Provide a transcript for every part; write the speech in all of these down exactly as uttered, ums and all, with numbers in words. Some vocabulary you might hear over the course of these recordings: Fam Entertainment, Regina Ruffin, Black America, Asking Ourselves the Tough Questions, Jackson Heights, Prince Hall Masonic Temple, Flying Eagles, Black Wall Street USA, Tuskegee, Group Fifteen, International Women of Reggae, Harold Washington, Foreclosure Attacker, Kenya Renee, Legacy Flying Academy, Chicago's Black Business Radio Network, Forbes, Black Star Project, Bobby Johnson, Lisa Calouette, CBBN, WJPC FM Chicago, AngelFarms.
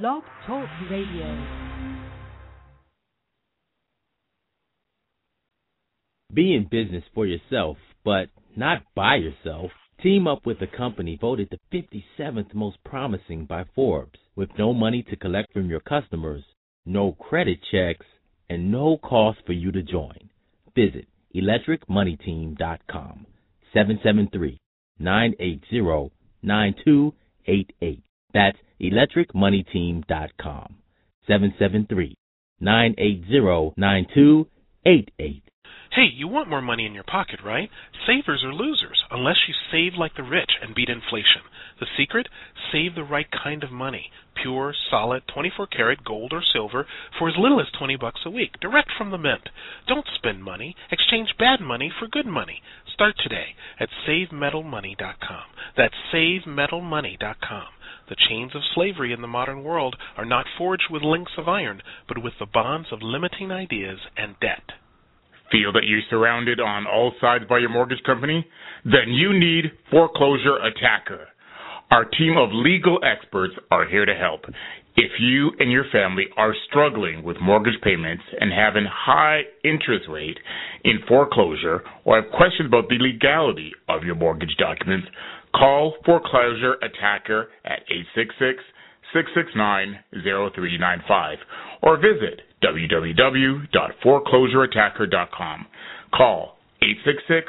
Blog Talk Radio. Be in business for yourself, but not by yourself. Team up with a company voted the fifty-seventh most promising by Forbes, with no money to collect from your customers, no credit checks, and no cost for you to join. Visit electric money team dot com, seven seven three, nine eight zero, nine two eight eight. That's electric money team dot com, seven seven three, nine eight zero, nine two eight eight. Hey, you want more money in your pocket, right? Savers are losers unless you save like the rich and beat inflation. The secret? Save the right kind of money. Pure, solid, twenty-four karat gold or silver for as little as twenty bucks a week, direct from the mint. Don't spend money. Exchange bad money for good money. Start today at save metal money dot com. That's save metal money dot com. The chains of slavery in the modern world are not forged with links of iron, but with the bonds of limiting ideas and debt. Feel that you're surrounded on all sides by your mortgage company? Then you need Foreclosure Attacker. Our team of legal experts are here to help. If you and your family are struggling with mortgage payments and have a high interest rate in foreclosure or have questions about the legality of your mortgage documents, call Foreclosure Attacker at eight six six, six six nine, zero three nine five or visit w w w dot foreclosure attacker dot com. Call eight six six,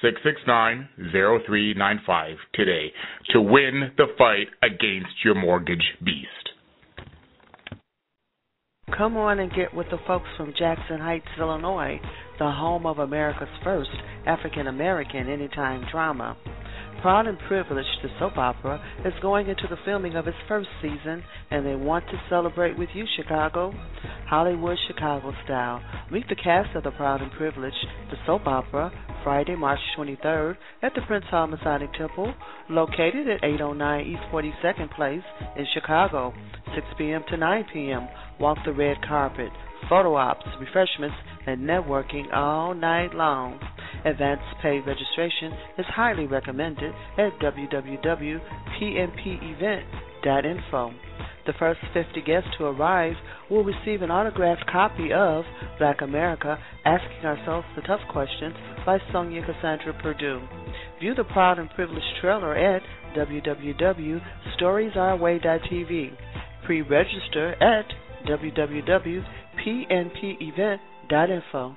six six nine, zero three nine five today to win the fight against your mortgage beast. Come on and get with the folks from Jackson Heights, Illinois, the home of America's first African-American anytime drama. Proud and Privilege, the soap opera, is going into the filming of its first season, and they want to celebrate with you, Chicago, Hollywood, Chicago style. Meet the cast of the Proud and Privilege, the soap opera, Friday, March twenty-third, at the Prince Hall Masonic Temple, located at eight oh nine East forty-second Place in Chicago, six p.m. to nine p.m. Walk the red carpet, photo ops, refreshments, and networking all night long. Advanced paid registration is highly recommended at w w w dot p n p event dot info. The first fifty guests to arrive will receive an autographed copy of Black America, Asking Ourselves the Tough Questions by Sonja Cassandra Perdue. View the Proud and Privileged trailer at w w w dot stories our way dot t v. Pre-register at w w w dot p n p event dot info.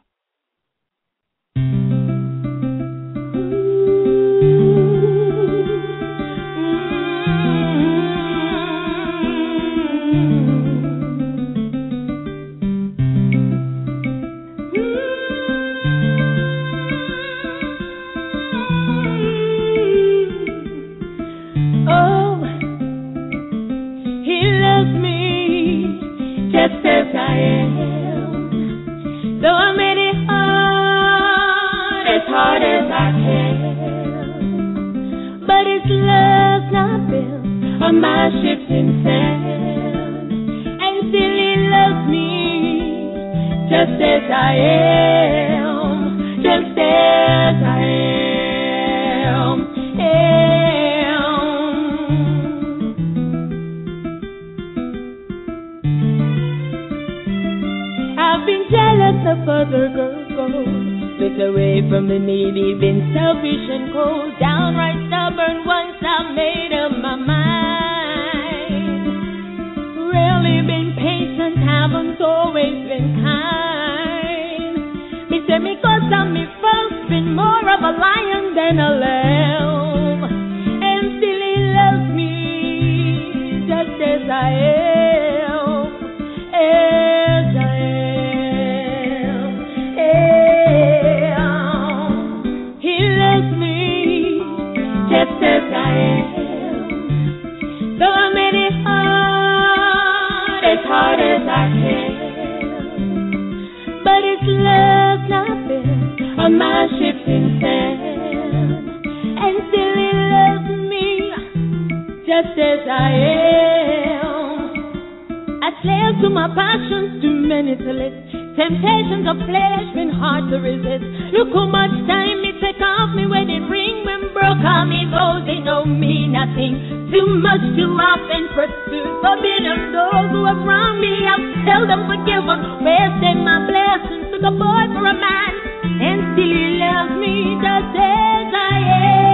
Nothing too much, too often pursued, forbidden door. those who have wronged me. I've seldom forgiven. Where's then my blessings? Took a boy for a man, and still he loves me just as I am.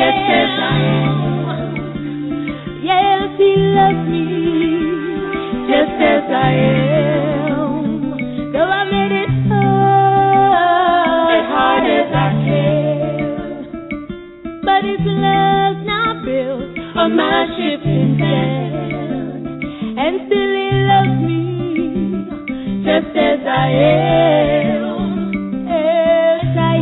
Just as I am. Yes, he loves me just as I am. Though I made it hard, as hard as I can, but his love's not built on my ship in sand, and still he loves me just as I am, as I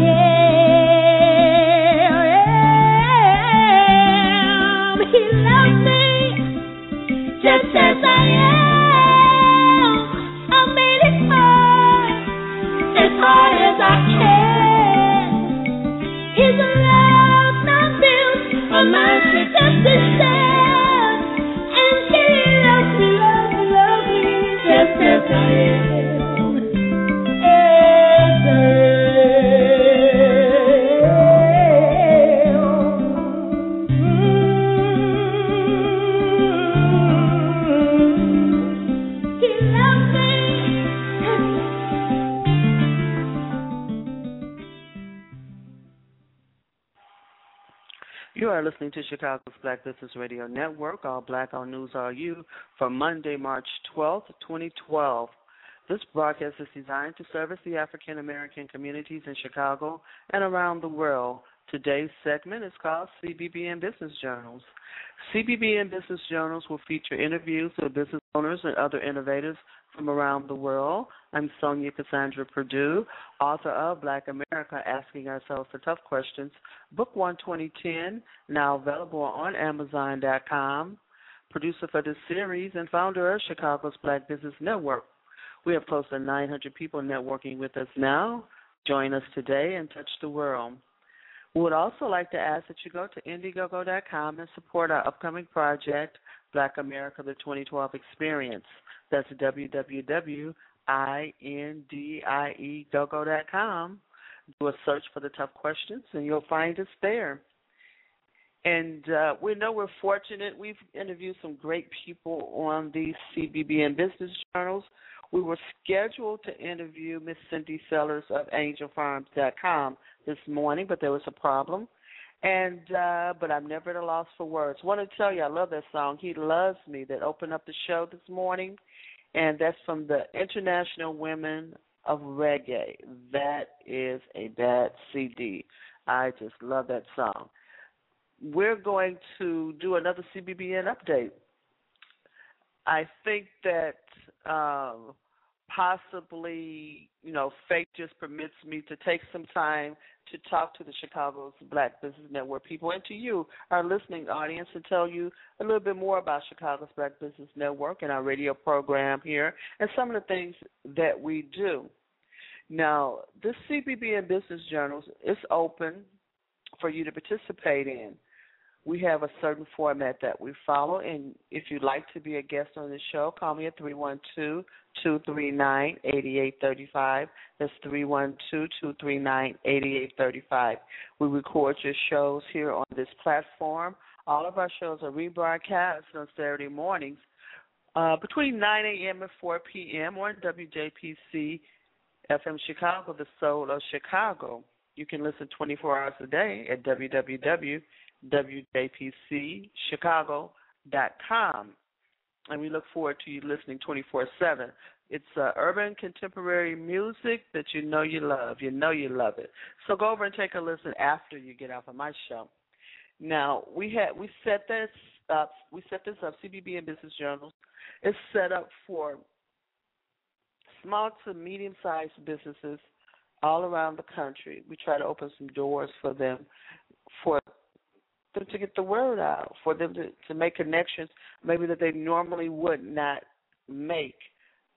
am. He loves me just as I am. I made it hard, as hard as I can. His love not built on my ship in sand, and he loves me, loves me, loves me just as I am. Listening to Chicago's Black Business Radio Network, all black, all news, all you, for Monday, March twelfth, twenty twelve. This broadcast is designed to service the African-American communities in Chicago and around the world. Today's segment is called C B B N Business Journals. C B B N Business Journals will feature interviews with business owners and other innovators from around the world. I'm Sonja Cassandra Perdue, author of Black America, Asking Ourselves the Tough Questions, Book one, twenty ten, now available on Amazon dot com, producer for this series and founder of Chicago's Black Business Network. We have close to nine hundred people networking with us now. Join us today and touch the world. We would also like to ask that you go to Indiegogo dot com and support our upcoming project, Black America, the twenty twelve Experience. That's w w w dot indiegogo dot com. Do a search for the tough questions, and you'll find us there. And uh, we know we're fortunate. We've interviewed some great people on these C B B N business journals. We were scheduled to interview Miss Cindy Sellers of Angel Farms dot com this morning, but there was a problem. And uh, but I'm never at a loss for words. I want to tell you I love that song, He Loves Me, that opened up the show this morning. And that's from the International Women of Reggae. That is a bad C D. I just love that song. We're going to do another C B B N update. I think that um, possibly, you know, fate just permits me to take some time to talk to the Chicago's Black Business Network people and to you, our listening audience, and tell you a little bit more about Chicago's Black Business Network and our radio program here and some of the things that we do. Now, this C B B N Business Journals is open for you to participate in. We have a certain format that we follow, and if you'd like to be a guest on the show, call me at three one two, two three nine, eight eight three five. That's three one two, two three nine, eight eight three five. We record your shows here on this platform. All of our shows are rebroadcast on Saturday mornings uh, between nine a.m. and four p.m. on W J P C F M Chicago, the soul of Chicago. You can listen twenty-four hours a day at w w w dot w j p c chicago dot com. And we look forward to you listening twenty-four seven. It's uh, urban contemporary music that you know you love. You know you love it. So go over and take a listen after you get off of my show. Now, we had we set this up. We set this up, C B B N Business Journals. It's set up for small to medium-sized businesses all around the country. We try to open some doors for them, for them to get the word out, for them to, to make connections maybe that they normally would not make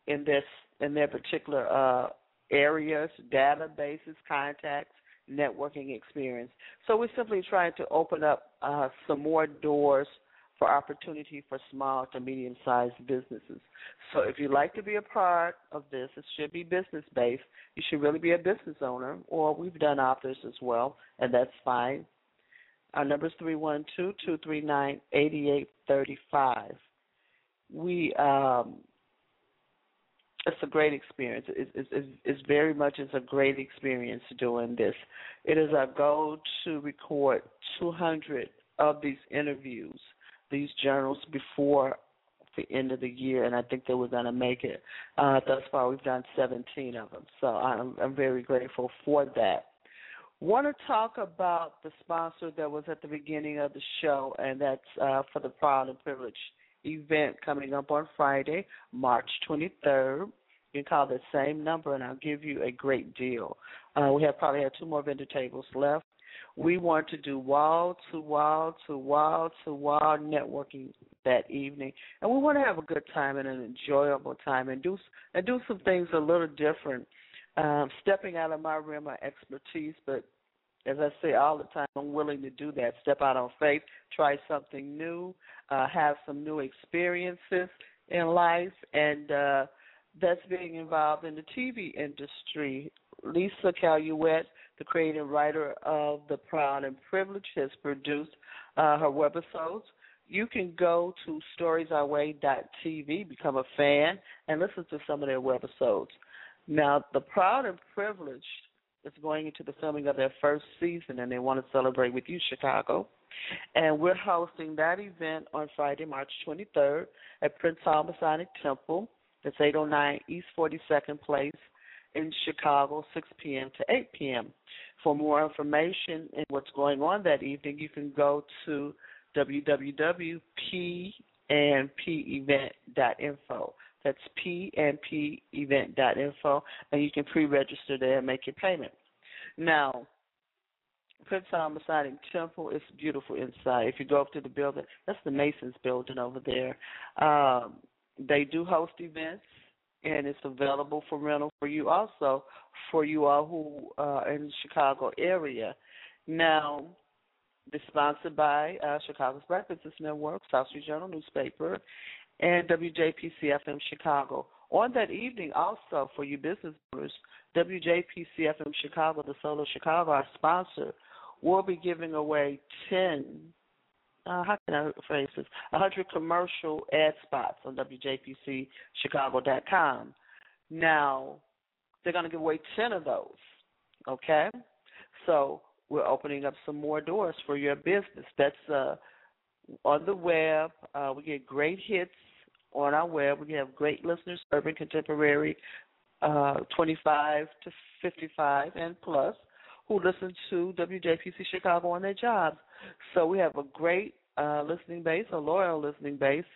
in their, in their particular uh, areas, databases, contacts, networking experience. So we're simply trying to open up uh, some more doors for opportunity for small to medium-sized businesses. So if you'd like to be a part of this, it should be business-based. You should really be a business owner, or we've done authors as well, and that's fine. Our number is three one two, two three nine, eight eight three five. we um, it's a great experience. It's, it's, it's very much it's a great experience doing this. It is our goal to record two hundred of these interviews, these journals, before the end of the year, and I think that we're going to make it. Uh, thus far, we've done seventeen of them, so I'm, I'm very grateful for that. Want to talk about the sponsor that was at the beginning of the show, and that's uh, for the Proud and Privilege event coming up on Friday, March twenty-third. You can call the same number, and I'll give you a great deal. Uh, we have probably have two more vendor tables left. We want to do wall-to-wall, to wall-to-wall networking that evening. And we want to have a good time and an enjoyable time and do and do some things a little different, um, stepping out of my realm of expertise. But as I say all the time, I'm willing to do that, step out on faith, try something new, uh, have some new experiences in life. And uh, that's being involved in the T V industry. Lisa Calouette, the creative writer of The Proud and Privilege, has produced uh, her webisodes. You can go to stories our way dot t v, become a fan, and listen to some of their webisodes. Now, The Proud and Privilege is going into the filming of their first season, and they want to celebrate with you, Chicago. And we're hosting that event on Friday, March twenty-third at Prince Hall Masonic Temple. It's eight oh nine East forty-second Place in Chicago, six p.m. to eight p.m. For more information and what's going on that evening, you can go to w w w dot p and p event dot info. That's p and p event dot info, and you can pre-register there and make your payment. Now, Prince Hall Masonic Temple is beautiful inside. If you go up to the building, that's the Masons building over there. Um, they do host events, and it's available for rental for you also, for you all who are uh, in the Chicago area. Now, it's sponsored by uh, Chicago's Black Business Network, South Street Journal newspaper, and W J P C F M Chicago. On that evening also, for you business owners, W J P C F M Chicago, the Soul of Chicago, our sponsor, will be giving away ten Uh, how can I phrase this? one hundred commercial ad spots on w j p c chicago dot com. Now, they're going to give away ten of those, okay? So we're opening up some more doors for your business. That's uh, on the web. Uh, we get great hits on our web. We have great listeners, urban, contemporary, uh, twenty-five to fifty-five and plus, who listen to W J P C Chicago on their jobs. So we have a great uh, listening base, a loyal listening base,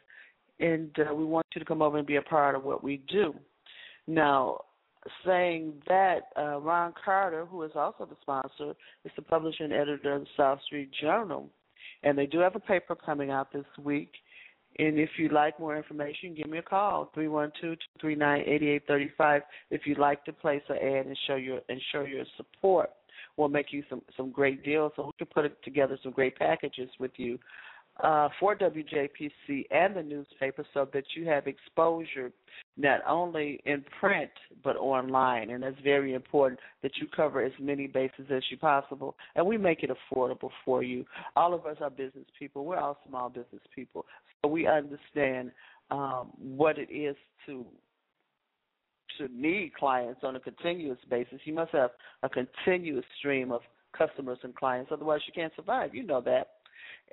and uh, we want you to come over and be a part of what we do. Now, saying that, uh, Ron Carter, who is also the sponsor, is the publisher and editor of the South Street Journal, and they do have a paper coming out this week. And if you'd like more information, give me a call, three one two, two three nine, eight eight three five, if you'd like to place an ad and show your, and show your support. We'll make you some, some great deals, so we can put it together some great packages with you uh, for W J P C and the newspaper, so that you have exposure not only in print but online, and that's very important that you cover as many bases as you possible, and we make it affordable for you. All of us are business people. We're all small business people, so we understand um, what it is to should need clients on a continuous basis. You must have a continuous stream of customers and clients, otherwise you can't survive. You know that.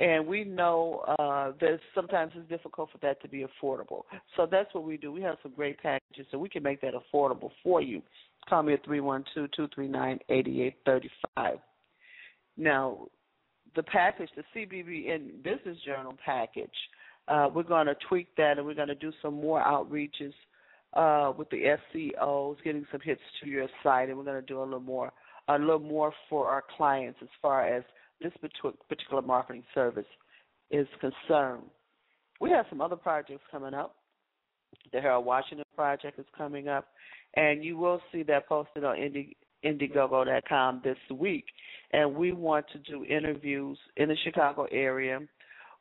And we know uh, that sometimes it's difficult for that to be affordable. So that's what we do. We have some great packages, so we can make that affordable for you. Call me at three one two, two three nine, eight eight three five. Now, the package, the C B B N Business Journal package, uh, we're going to tweak that, and we're going to do some more outreaches Uh, with the S E Os, getting some hits to your site, and we're going to do a little more, a little more for our clients as far as this particular marketing service is concerned. We have some other projects coming up. The Harold Washington Project is coming up, and you will see that posted on Indiegogo dot com this week. And we want to do interviews in the Chicago area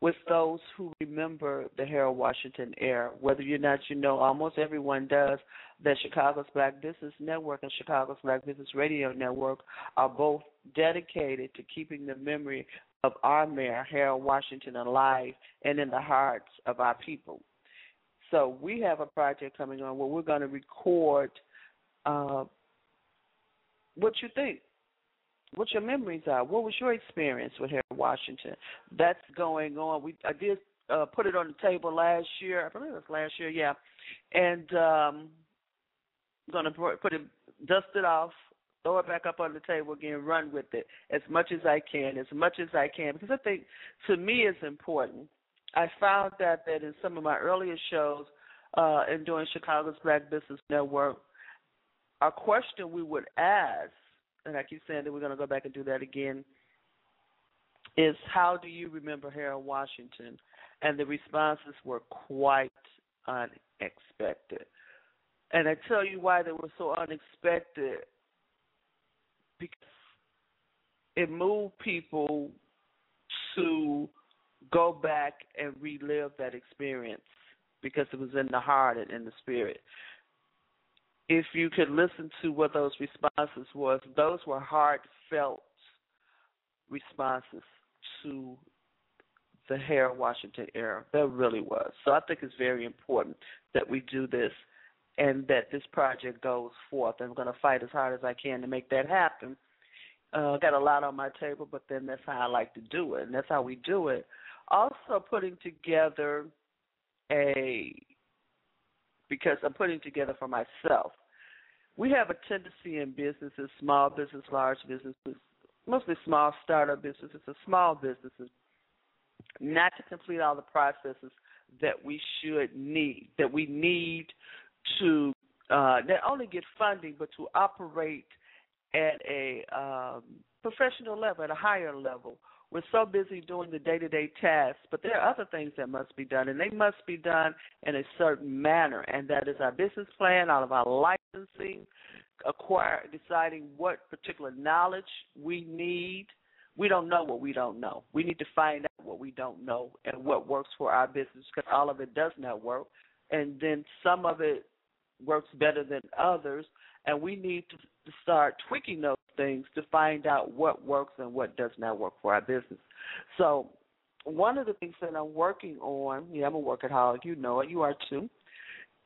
with those who remember the Harold Washington era. Whether or not you know, almost everyone does, that Chicago's Black Business Network and Chicago's Black Business Radio Network are both dedicated to keeping the memory of our mayor, Harold Washington, alive and in the hearts of our people. So we have a project coming on where we're going to record uh, what you think, what your memories are. What was your experience with Harold Washington? That's going on. We I did uh, put it on the table last year. I believe it was last year, yeah. And um, I'm going to put it, dust it off, throw it back up on the table again, run with it as much as I can, as much as I can. Because I think, to me, it's important. I found that, that in some of my earlier shows uh, in doing Chicago's Black Business Network, a question we would ask, and I keep saying that we're going to go back and do that again, is how do you remember Harold Washington? And the responses were quite unexpected. And I tell you why they were so unexpected, because it moved people to go back and relive that experience because it was in the heart and in the spirit. If you could listen to what those responses were, those were heartfelt responses to the Harold Washington era. There really was. So I think it's very important that we do this and that this project goes forth. I'm going to fight as hard as I can to make that happen. Uh, got a lot on my table, but then that's how I like to do it, and that's how we do it. Also putting together a, because I'm putting together for myself, we have a tendency in businesses, small business, large businesses, mostly small startup businesses and small businesses, not to complete all the processes that we should need, that we need to uh, not only get funding but to operate at a um, professional level, at a higher level. We're so busy doing the day-to-day tasks, but there are other things that must be done, and they must be done in a certain manner, and that is our business plan, all of our licensing, acquire, deciding what particular knowledge we need. We don't know what we don't know. We need to find out what we don't know and what works for our business, because all of it does not work, and then some of it works better than others, and we need to to start tweaking those things to find out what works and what does not work for our business. So one of the things that I'm working on, yeah, I'm a workaholic, you know it, you are too,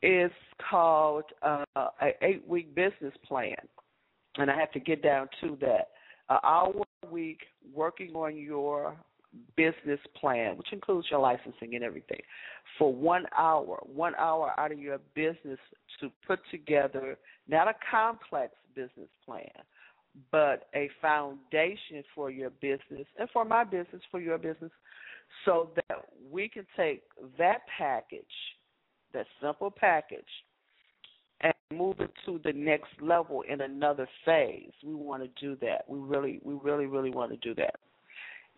is called uh, an eight-week business plan, and I have to get down to that. An hour a week working on your business plan, which includes your licensing and everything, for one hour, one hour out of your business to put together not a complex business plan, but a foundation for your business and for my business, for your business, so that we can take that package, that simple package, and move it to the next level in another phase. We want to do that. We really, we really, really want to do that.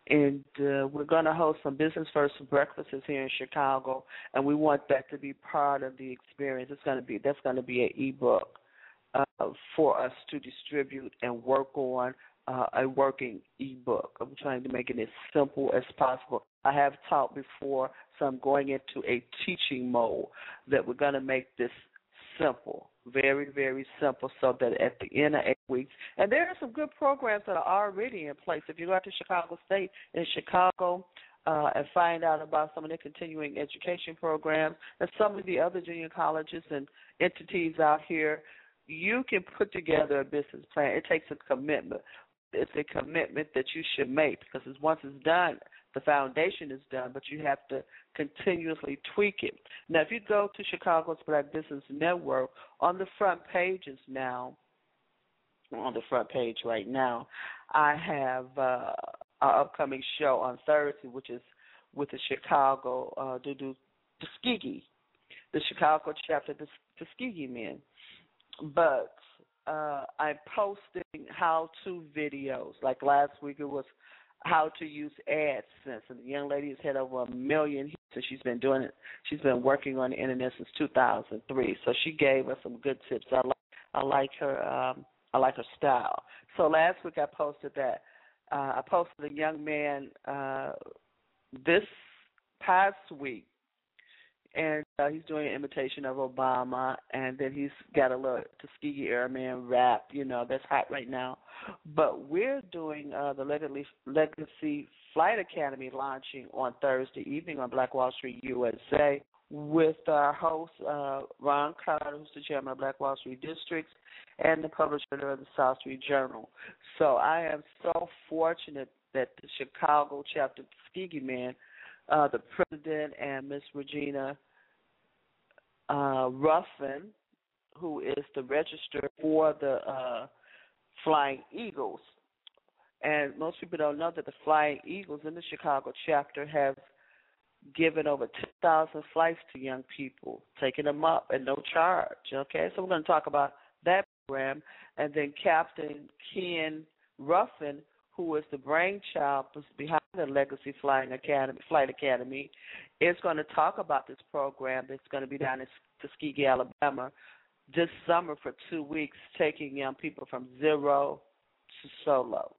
And uh, we're going to host some Business First breakfasts here in Chicago, and we want that to be part of the experience. It's going to be that's going to be an ebook uh, for us to distribute and work on uh, a working ebook. I'm trying to make it as simple as possible. I have taught before, so I'm going into a teaching mode that we're going to make this simple, very, very simple, so that at the end of eight weeks, and there are some good programs that are already in place. If you go out to Chicago State in Chicago uh, and find out about some of the continuing education programs and some of the other junior colleges and entities out here, you can put together a business plan. It takes a commitment. It's a commitment that you should make, because it's, once it's done, the foundation is done, but you have to continuously tweak it. Now, if you go to Chicago's Black Business Network, on the front pages now, on the front page right now, I have uh, our upcoming show on Thursday, which is with the Chicago uh, do, do, Tuskegee, the Chicago chapter of the Tuskegee men. But uh, I'm posting how-to videos. Like last week, it was how to use AdSense, and the young lady has had over a million hits, and she's been doing it. She's been working on the internet since two thousand three. So she gave us some good tips. I like, I like her, um, I like her style. So last week I posted that. Uh, I posted a young man uh, this past week, and uh, he's doing an imitation of Obama, and then he's got a little Tuskegee Airman rap. You know, that's hot right now. But we're doing uh, the Legacy, Legacy Flight Academy launching on Thursday evening on Black Wall Street U S A with our host, uh, Ron Carter, who's the chairman of Black Wall Street Districts and the publisher of the South Street Journal. So I am so fortunate that the Chicago chapter of Tuskegee Man, uh, the president, and Miss Regina uh, Ruffin, who is the registrar for the uh, Flying Eagles. And most people don't know that the Flying Eagles in the Chicago chapter have given over two thousand flights to young people, taking them up at no charge, okay? So we're going to talk about that program. And then Captain Ken Ruffin, who is the brainchild behind the Legacy Flying Academy, Flight Academy, is going to talk about this program that's going to be down in Tuskegee, Alabama, this summer for two weeks, taking young people from zero to solo.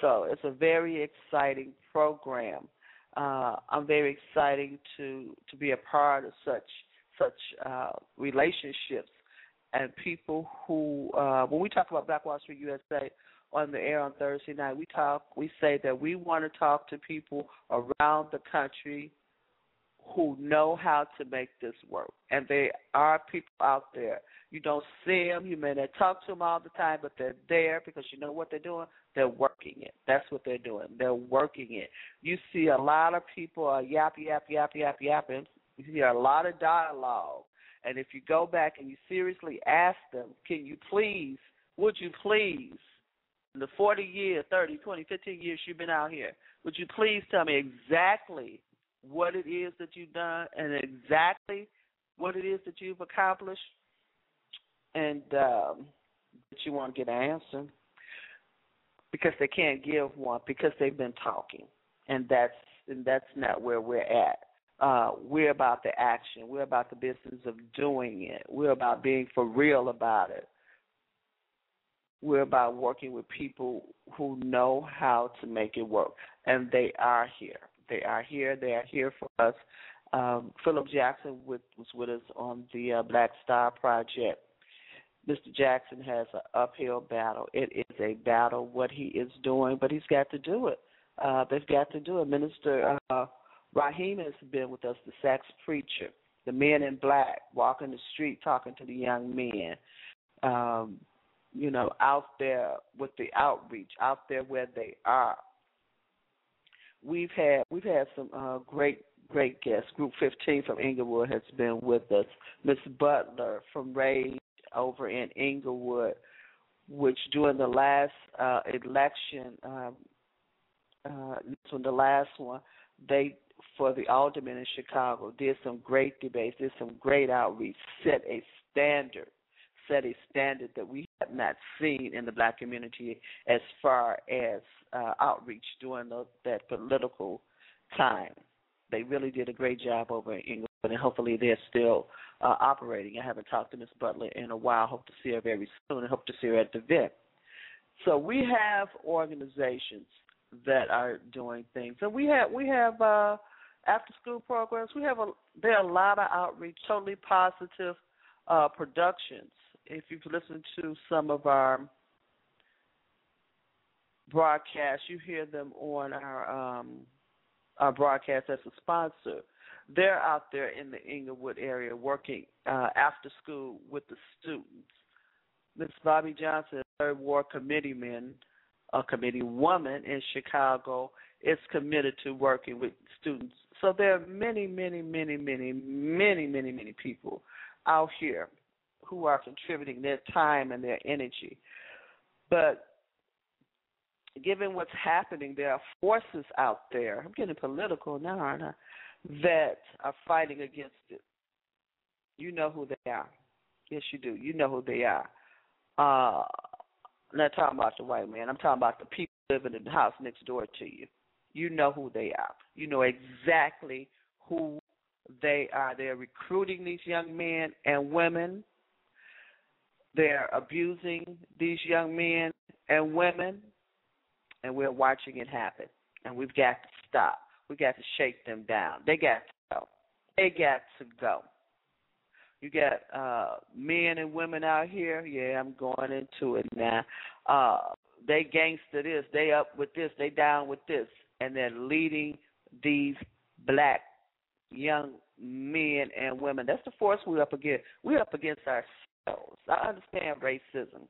So it's a very exciting program. Uh, I'm very excited to, to be a part of such such uh, relationships and people who, uh, when we talk about Black Wall Street U S A on the air on Thursday night, we talk, we say that we want to talk to people around the country who know how to make this work. And there are people out there. You don't see them. You may not talk to them all the time, but they're there because you know what they're doing? They're working it. That's what they're doing. They're working it. You see a lot of people are yap, yap, yap, yap, yapping. You hear a lot of dialogue. And if you go back and you seriously ask them, can you please, would you please, in the forty years, thirty, twenty, fifteen years you've been out here, would you please tell me exactly what it is that you've done and exactly what it is that you've accomplished, and um, that you won't get an answer because they can't give one because they've been talking, and that's and that's not where we're at. Uh, we're about the action. We're about the business of doing it. We're about being for real about it. We're about working with people who know how to make it work, and they are here. They are here. They are here for us. Um, Philip Jackson with, was with us on the uh, Black Star Project. Mister Jackson has an uphill battle. It is a battle, what he is doing, but he's got to do it. Uh, they've got to do it. Minister uh, Raheem has been with us, the Sax preacher, the men in black, walking the street, talking to the young men, um, you know, out there with the outreach, out there where they are. We've had we've had some uh, great great guests. Group Fifteen from Inglewood has been with us. Miss Butler from RAID over in Inglewood, which during the last uh, election, um, uh, this one, the last one, they for the aldermen in Chicago did some great debates, did some great outreach, set a standard, set a standard that we have not seen in the black community as far as uh, outreach during the, that political time. They really did a great job over in England, and hopefully they're still uh, operating. I haven't talked to Miz Butler in a while. Hope to see her very soon and hope to see her at the event. So we have organizations that are doing things. And we have, we have uh, after-school programs. We have a, there are a lot of outreach, totally positive uh, productions. If you've listened to some of our broadcasts, you hear them on our um, our broadcast as a sponsor. They're out there in the Inglewood area working uh, after school with the students. Miz Bobby Johnson, Third Ward committeeman, a committee woman in Chicago, is committed to working with students. So there are many, many, many, many, many, many, many people out here who are contributing their time and their energy. But given what's happening, there are forces out there, I'm getting political now, aren't I, that are fighting against it. You know who they are. Yes, you do. You know who they are. Uh, I'm not talking about the white man. I'm talking about the people living in the house next door to you. You know who they are. You know exactly who they are. They're recruiting these young men and women. They're abusing these young men and women, and we're watching it happen. And we've got to stop. We've got to shake them down. They got to go. They got to go. You got uh, men and women out here. Yeah, I'm going into it now. Uh, they gangster this. They up with this. They down with this. And they're leading these black young men and women. That's the force we're up against. We're up against ourselves. I understand racism.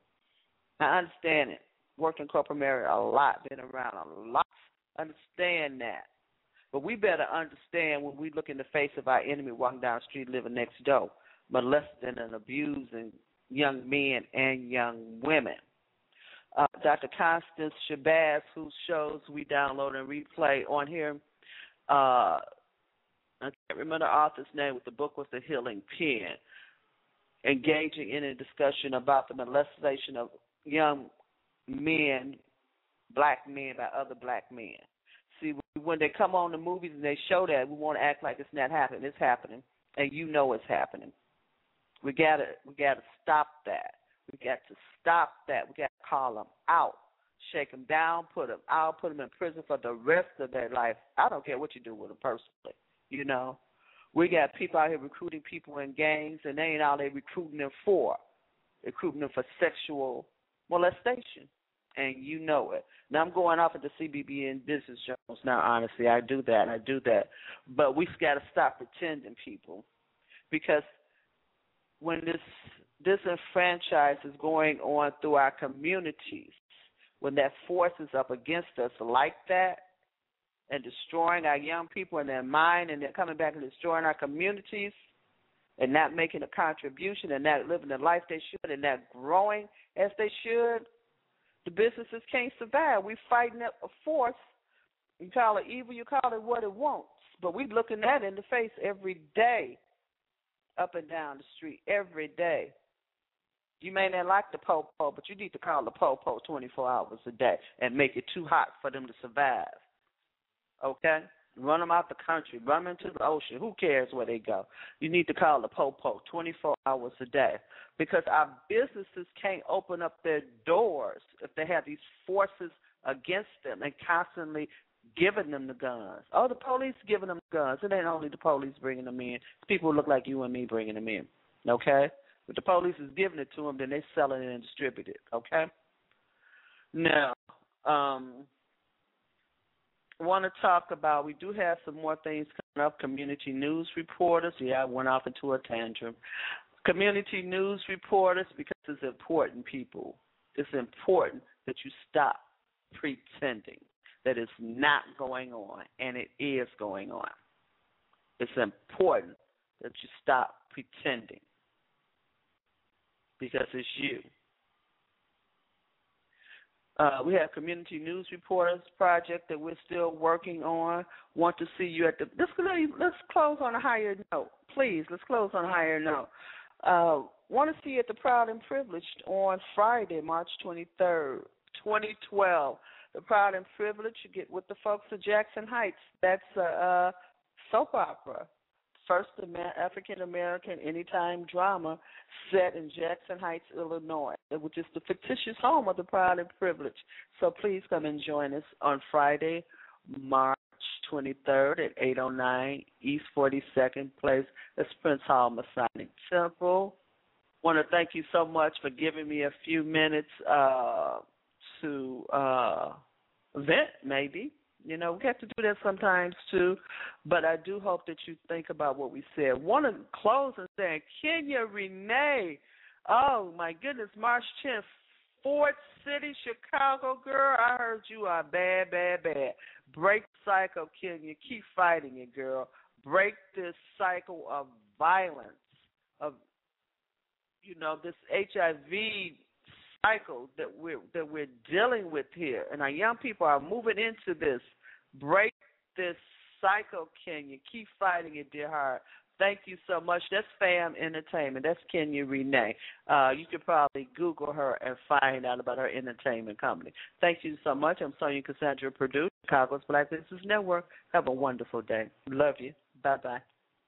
I understand it. Worked in corporate America a lot, been around a lot. Understand that. But we better understand when we look in the face of our enemy walking down the street, living next door, molesting and abusing young men and young women. Uh, Doctor Constance Shabazz, whose shows we download and replay on here, uh, I can't remember the author's name, but the book was The Healing Pen, engaging in a discussion about the molestation of young men, black men, by other black men. See, when they come on the movies and they show that, we want to act like it's not happening. It's happening, and you know it's happening. We gotta, we gotta stop that. We got to stop that. We got to call them out, shake them down, put them out, put them in prison for the rest of their life. I don't care what you do with them personally, you know. We got people out here recruiting people in gangs, and they ain't all they recruiting them for. Recruiting them for sexual molestation, and you know it. Now, I'm going off at the C B B N Business Journals now, honestly. I do that, and I do that. But we've got to stop pretending, people, because when this disenfranchise is going on through our communities, when that force is up against us like that and destroying our young people in their mind, and they're coming back and destroying our communities and not making a contribution and not living the life they should and not growing as they should, the businesses can't survive. We're fighting a force. You call it evil, you call it what it wants, but we're looking that in the face every day, up and down the street, every day. You may not like the po-po, but you need to call the po-po twenty-four hours a day and make it too hot for them to survive, okay? Run them out the country. Run them into the ocean. Who cares where they go? You need to call the po-po twenty-four hours a day, because our businesses can't open up their doors if they have these forces against them and constantly giving them the guns. Oh, the police giving them guns. It ain't only the police bringing them in. It's people who look like you and me bringing them in, okay? But the police is giving it to them, then they selling it and distribute it, okay? Now, um, I want to talk about, we do have some more things coming up. Community news reporters. Yeah, I went off into a tantrum. Community news reporters, because it's important, people. It's important that you stop pretending that it's not going on, and it is going on. It's important that you stop pretending, because it's you. Uh, we have Community News Reporters Project that we're still working on. Want to see you at the... Let's, let's close on a higher note. Please, let's close on a higher note. Uh, want to see you at the Proud and Privileged on Friday, March twenty-third, twenty twelve. The Proud and Privilege, you get with the folks at Jackson Heights. That's a, a soap opera, first African-American anytime drama set in Jackson Heights, Illinois, which is the fictitious home of the Proud and Privilege. So please come and join us on Friday, March twenty-third at eight oh nine East forty-second Place. That's Prince Hall Masonic Temple. Want to thank you so much for giving me a few minutes uh to uh, vent, maybe. You know, we have to do that sometimes, too. But I do hope that you think about what we said. Want to close and say, Kenya Renee, oh, my goodness, March tenth, Fort City, Chicago, girl, I heard you are bad, bad, bad. Break the cycle, Kenya. Keep fighting it, girl. Break this cycle of violence, of, you know, this H I V cycle that we're, that we're dealing with here, and our young people are moving into this. Break this cycle, Kenya. Keep fighting it, dear heart. Thank you so much. That's Fam Entertainment. That's Kenya Renee. Uh, you could probably Google her and find out about her entertainment company. Thank you so much. I'm Sonja Cassandra Perdue, Chicago's Black Business Network. Have a wonderful day. Love you. Bye-bye.